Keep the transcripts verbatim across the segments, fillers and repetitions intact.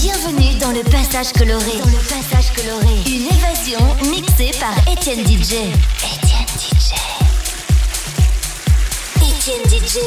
Bienvenue dans le passage coloré. Dans le passage coloré. Une évasion mixée par Etienne D J. Etienne D J. Etienne D J.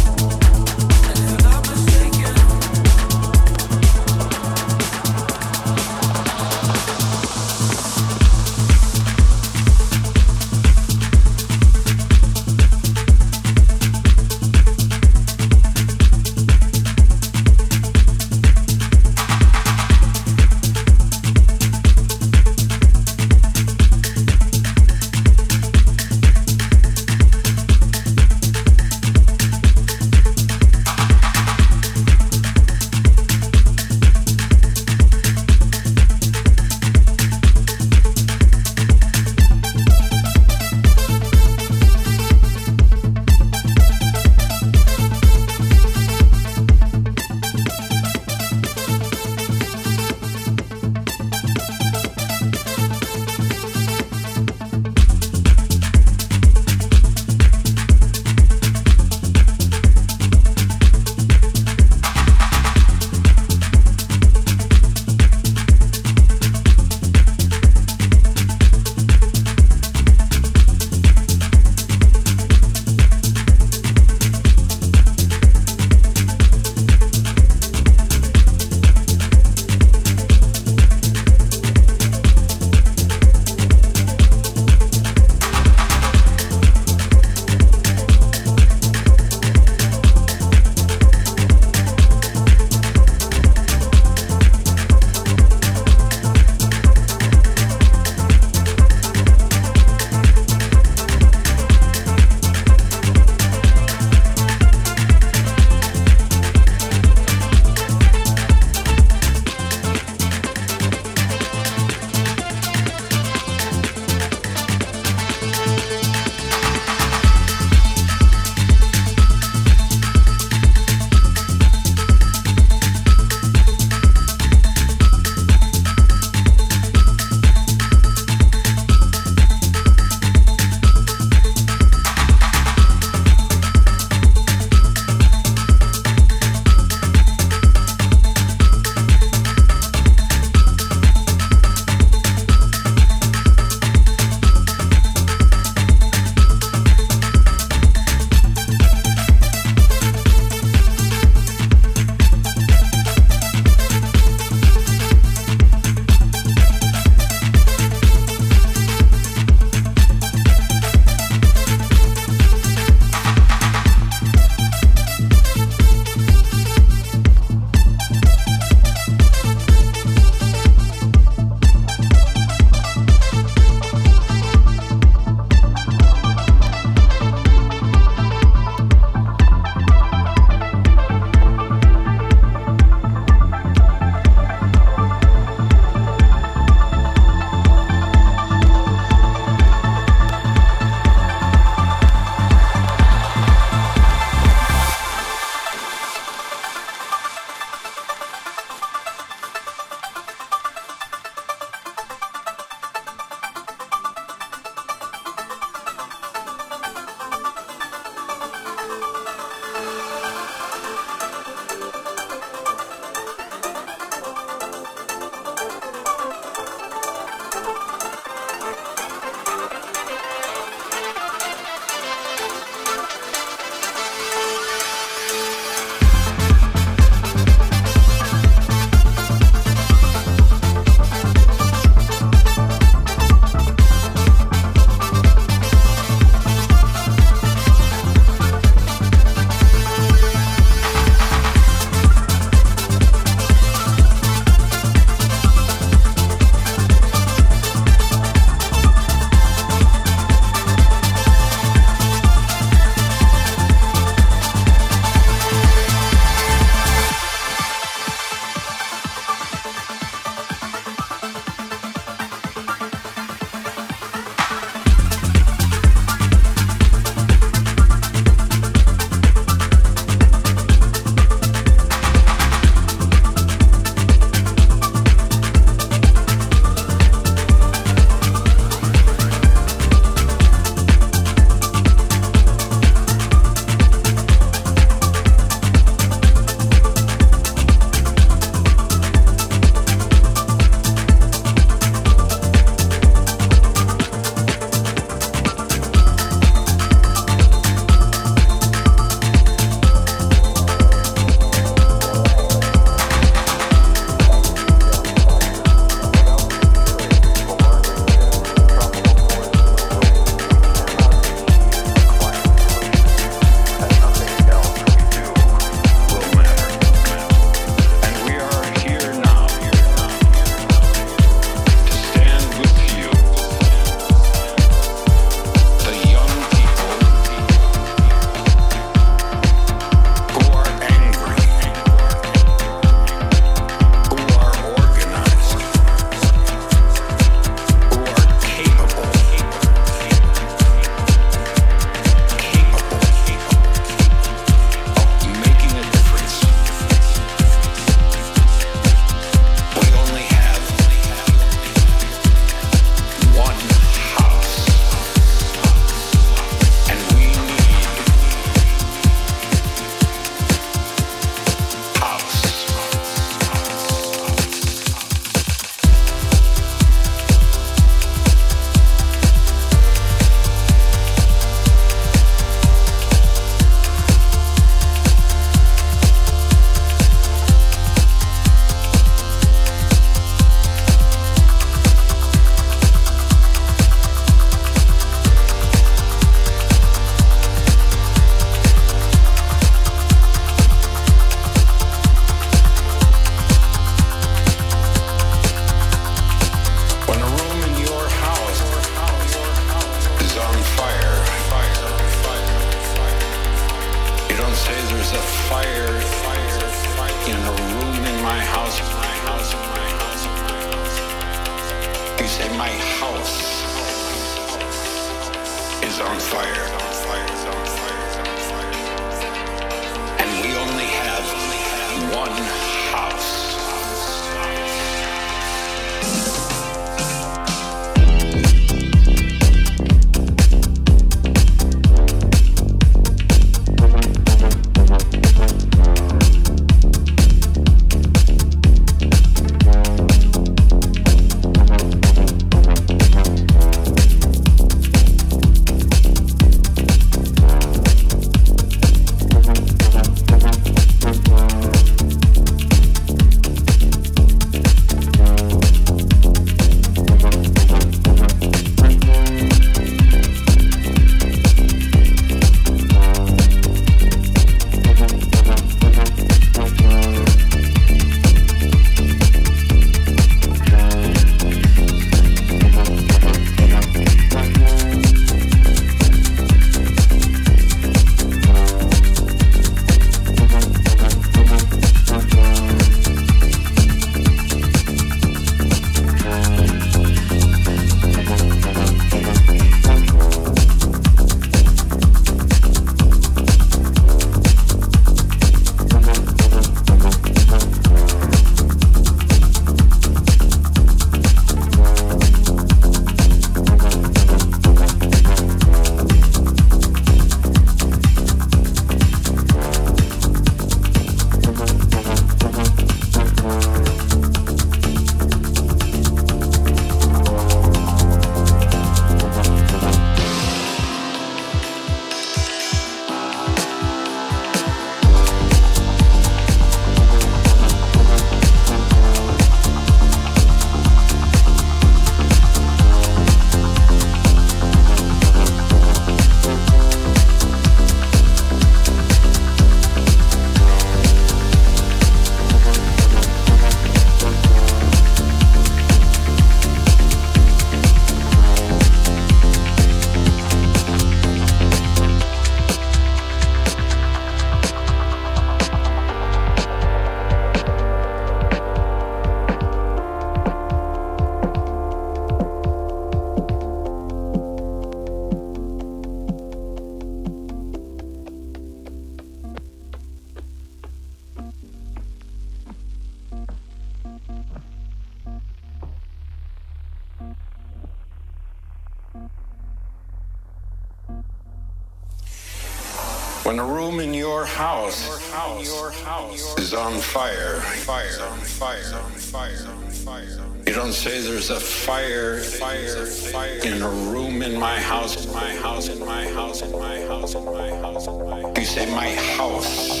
When a room in your house, your house, your house is on fire, fire, fire, fire, fire, you don't say there's a fire, fire, fire in a room in my house, in my house, in my house, in my house, in my house, in my house. You say my house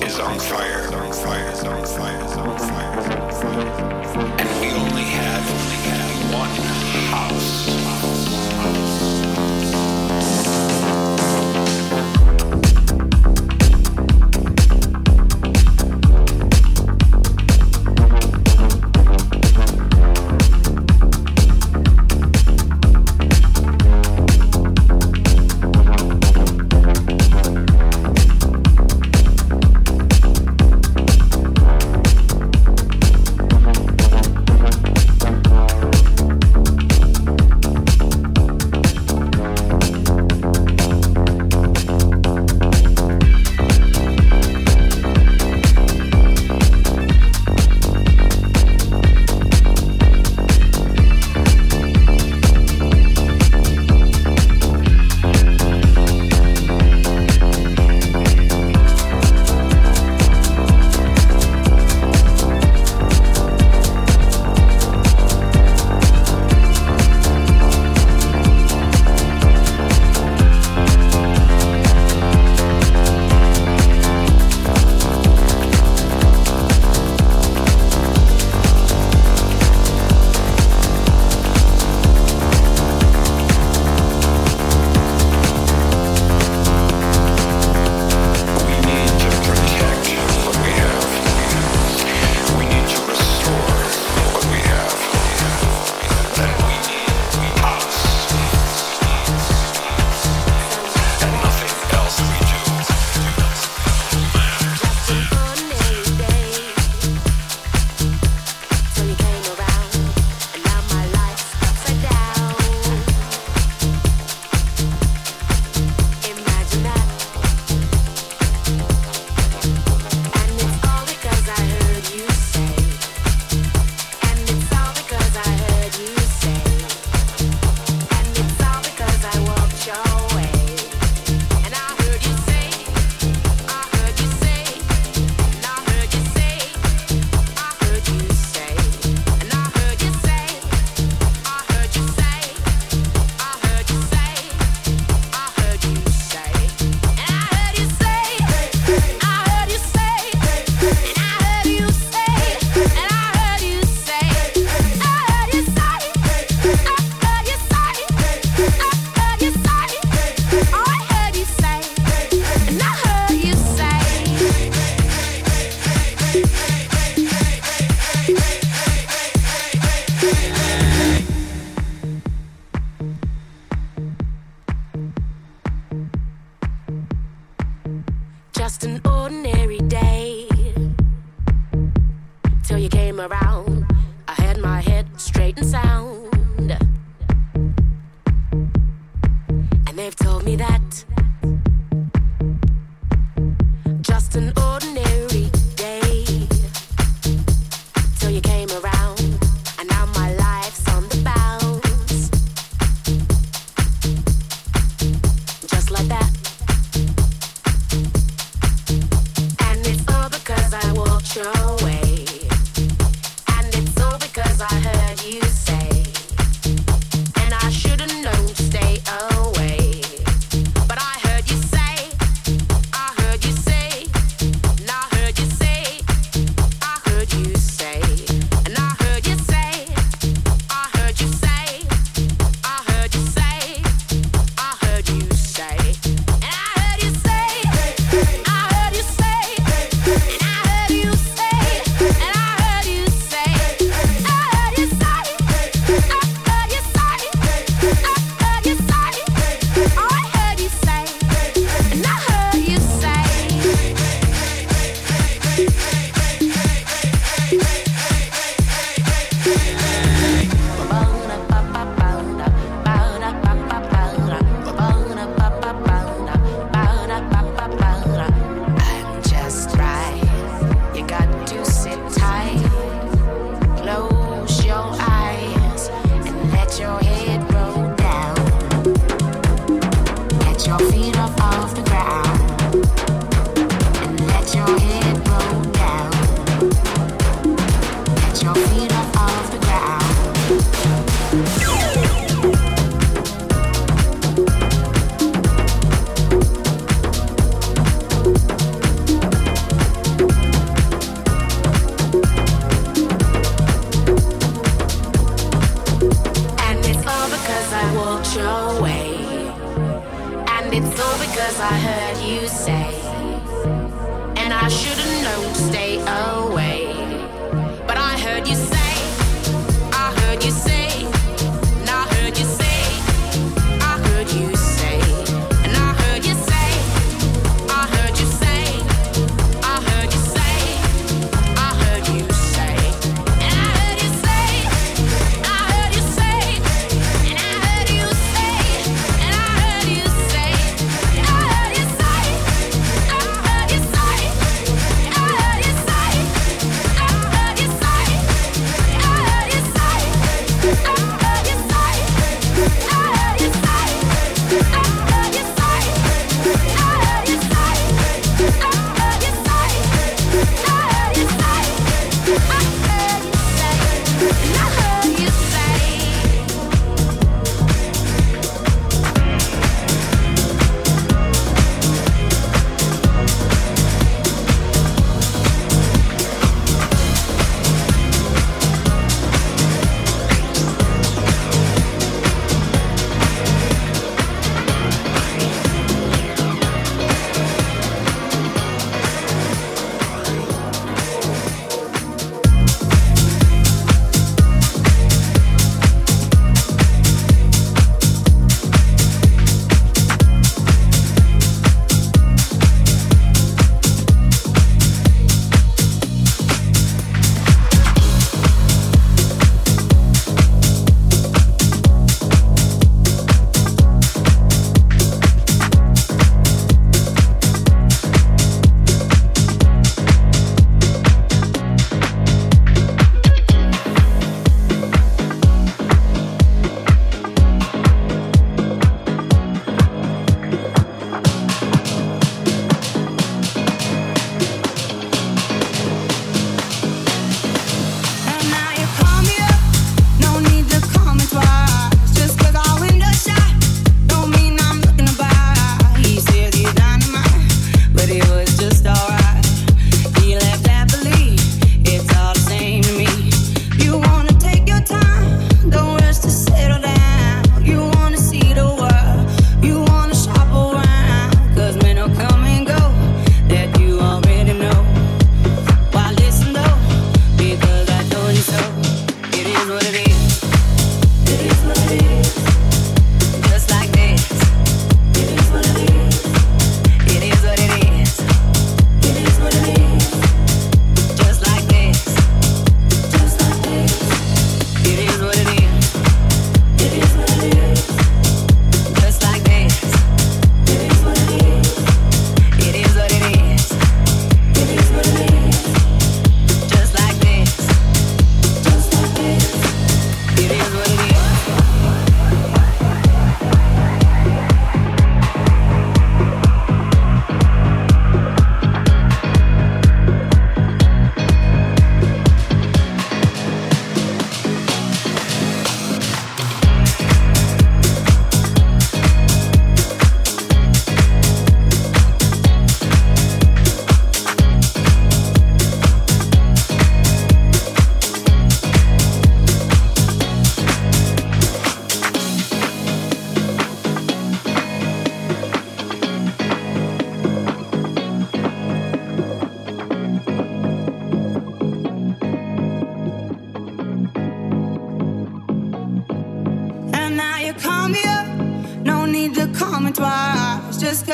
is on fire, on fire, on fire, on fire, and we only have only have one house.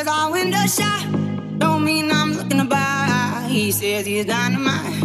'cause I window shop don't mean I'm looking to buy. He says he's dynamite,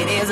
It is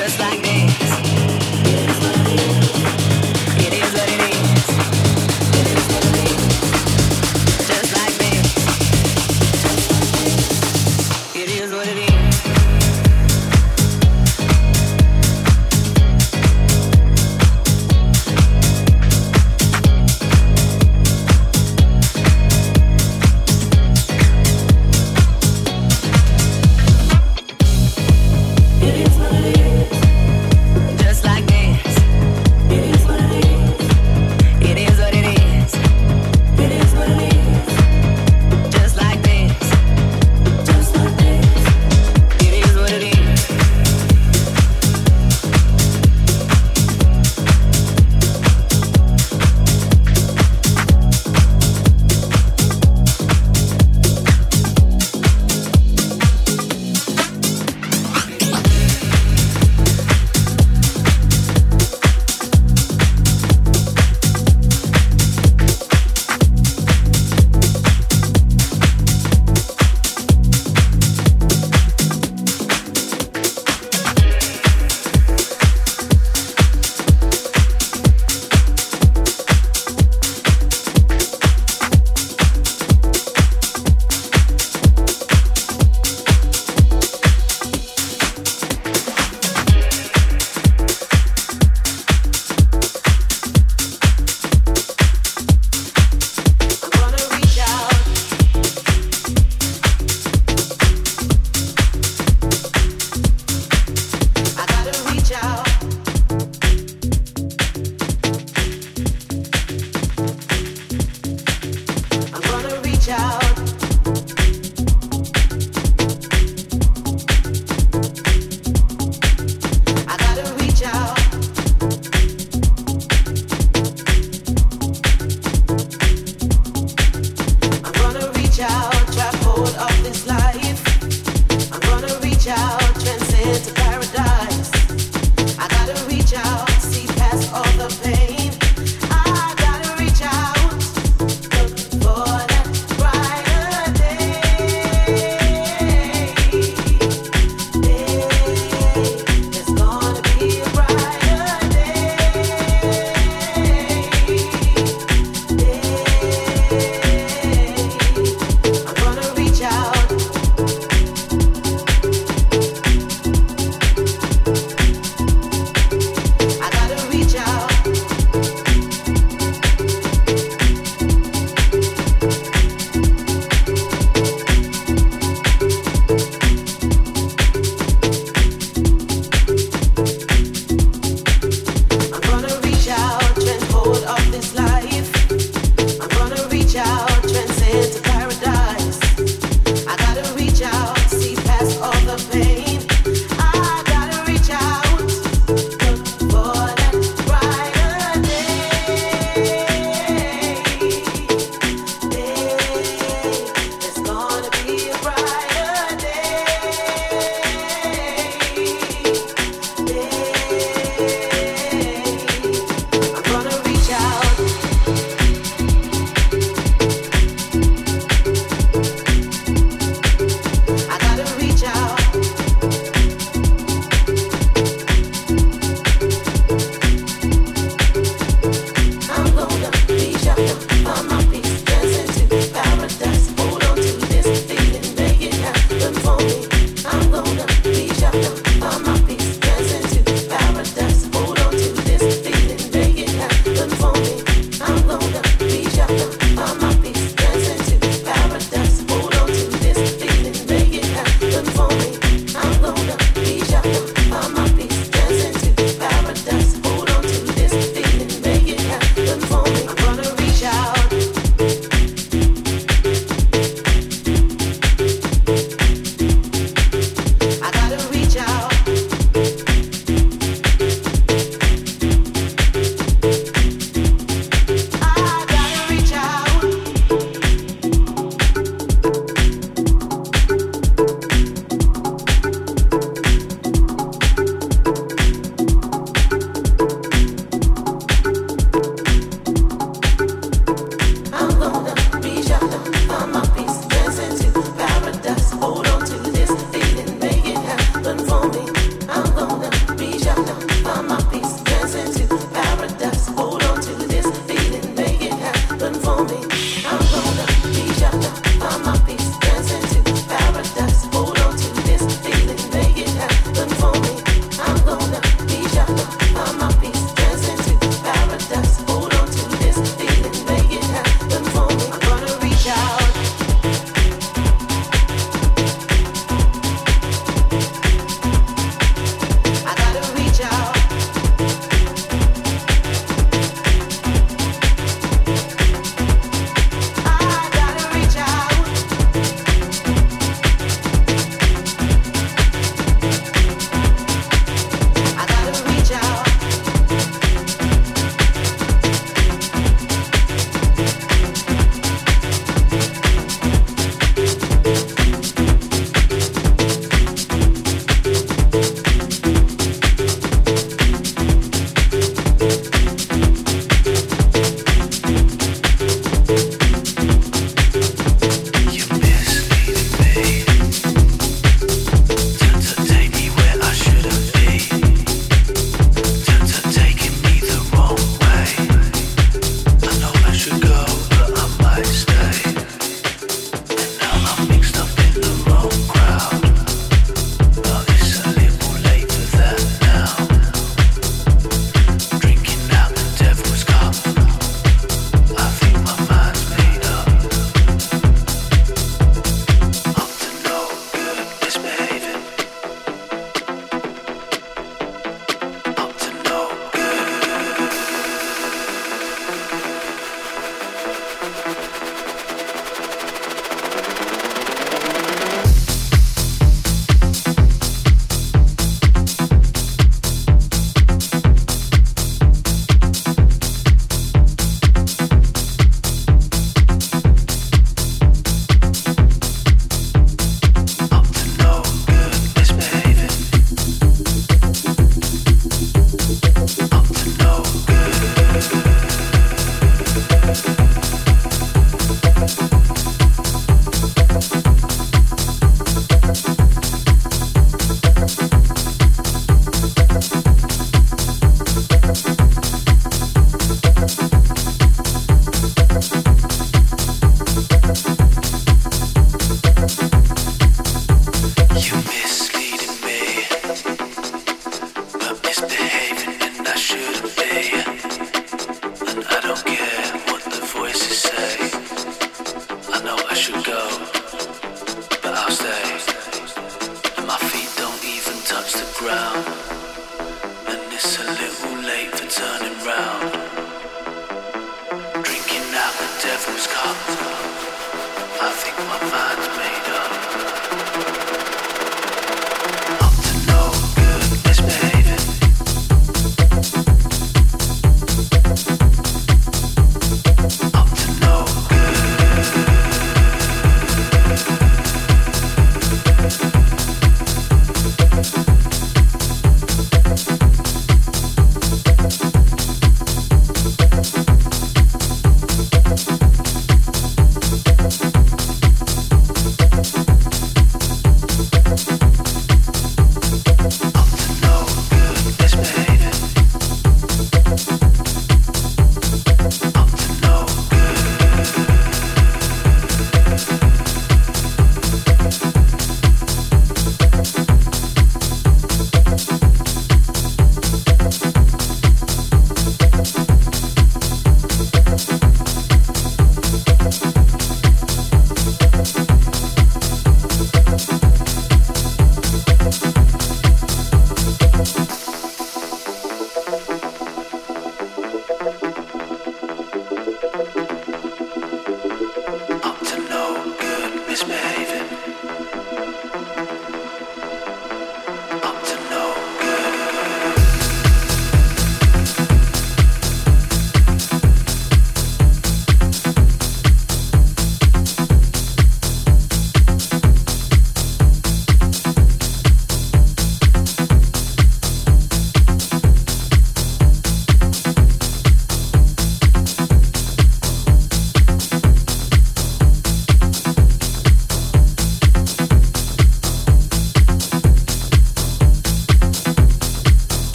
Just like this. It is what it is. It is what it is. It is what it is. Just like this. Just like this. It is what it is.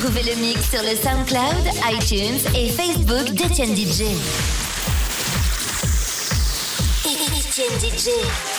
Retrouvez le mix sur le SoundCloud, iTunes et Facebook d'Etienne D J. Etienne D J.